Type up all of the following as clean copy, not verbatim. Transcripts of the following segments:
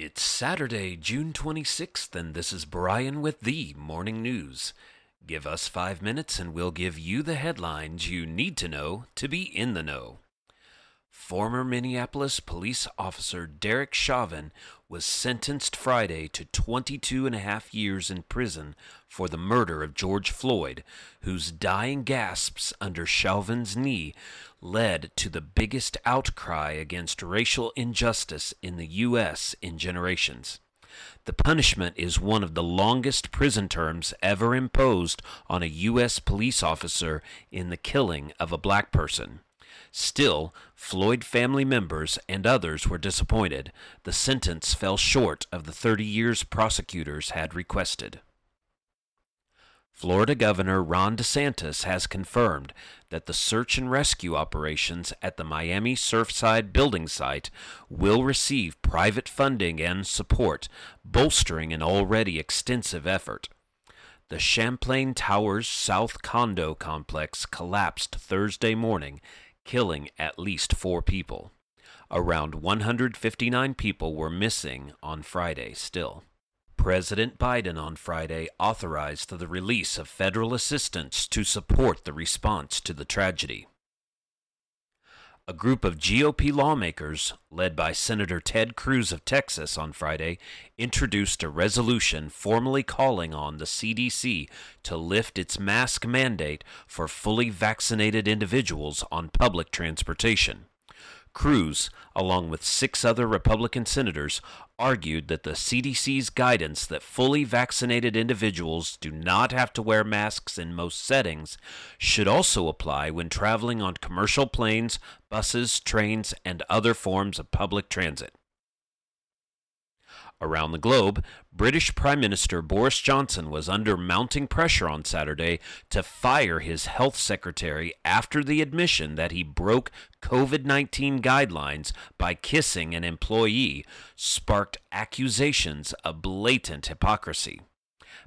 It's Saturday, June 26th, and this is Brian with the Morning News. Give us 5 minutes and we'll give you the headlines you need to know to be in the know. Former Minneapolis police officer Derek Chauvin was sentenced Friday to 22.5 years in prison for the murder of George Floyd, whose dying gasps under Chauvin's knee led to the biggest outcry against racial injustice in the U.S. in generations. The punishment is one of the longest prison terms ever imposed on a U.S. police officer in the killing of a black person. Still, Floyd family members and others were disappointed. The sentence fell short of the 30 years prosecutors had requested. Florida Governor Ron DeSantis has confirmed that the search and rescue operations at the Miami Surfside building site will receive private funding and support, bolstering an already extensive effort. The Champlain Towers South condo complex collapsed Thursday morning, killing at least 4 people. Around 159 people were missing on Friday still. President Biden on Friday authorized the release of federal assistance to support the response to the tragedy. A group of GOP lawmakers, led by Senator Ted Cruz of Texas on Friday, introduced a resolution formally calling on the CDC to lift its mask mandate for fully vaccinated individuals on public transportation. Cruz, along with 6 other Republican senators, argued that the CDC's guidance that fully vaccinated individuals do not have to wear masks in most settings should also apply when traveling on commercial planes, buses, trains, and other forms of public transit. Around the globe, British Prime Minister Boris Johnson was under mounting pressure on Saturday to fire his health secretary after the admission that he broke COVID-19 guidelines by kissing an employee sparked accusations of blatant hypocrisy.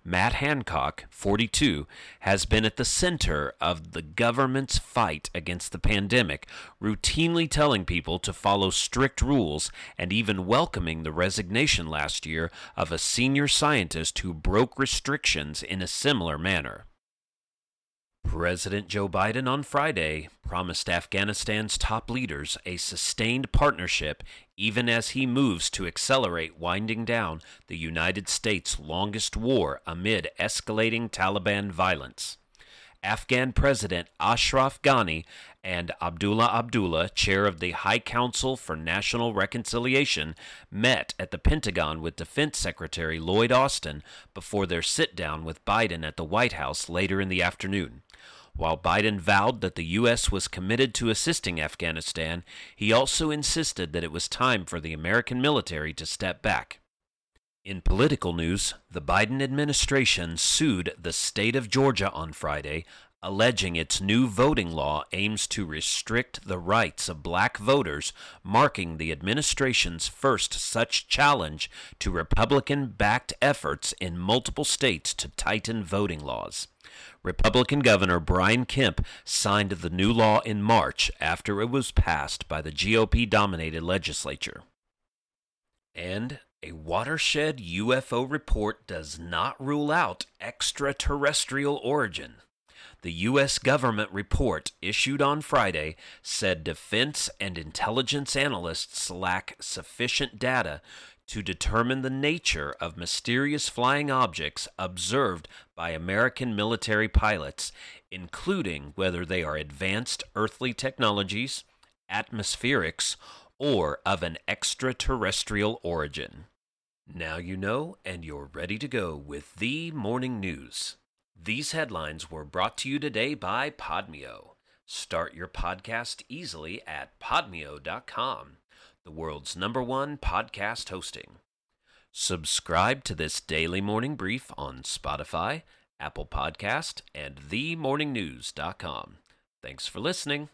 Matt Hancock, 42, has been at the center of the government's fight against the pandemic, routinely telling people to follow strict rules and even welcoming the resignation last year of a senior scientist who broke restrictions in a similar manner. President Joe Biden on Friday promised Afghanistan's top leaders a sustained partnership even as he moves to accelerate winding down the United States' longest war amid escalating Taliban violence. Afghan President Ashraf Ghani and Abdullah Abdullah, chair of the High Council for National Reconciliation, met at the Pentagon with Defense Secretary Lloyd Austin before their sit-down with Biden at the White House later in the afternoon. While Biden vowed that the U.S. was committed to assisting Afghanistan, he also insisted that it was time for the American military to step back. In political news, the Biden administration sued the state of Georgia on Friday, alleging its new voting law aims to restrict the rights of black voters, marking the administration's first such challenge to Republican-backed efforts in multiple states to tighten voting laws. Republican Governor Brian Kemp signed the new law in March after it was passed by the GOP-dominated legislature. And a watershed UFO report does not rule out extraterrestrial origin. The U.S. government report issued on Friday said defense and intelligence analysts lack sufficient data to determine the nature of mysterious flying objects observed by American military pilots, including whether they are advanced earthly technologies, atmospherics, or of an extraterrestrial origin. Now you know, and you're ready to go with the Morning News. These headlines were brought to you today by Podmeo. Start your podcast easily at podmeo.com, the world's #1 podcast hosting. Subscribe to this daily morning brief on Spotify, Apple Podcast, and themorningnews.com. Thanks for listening.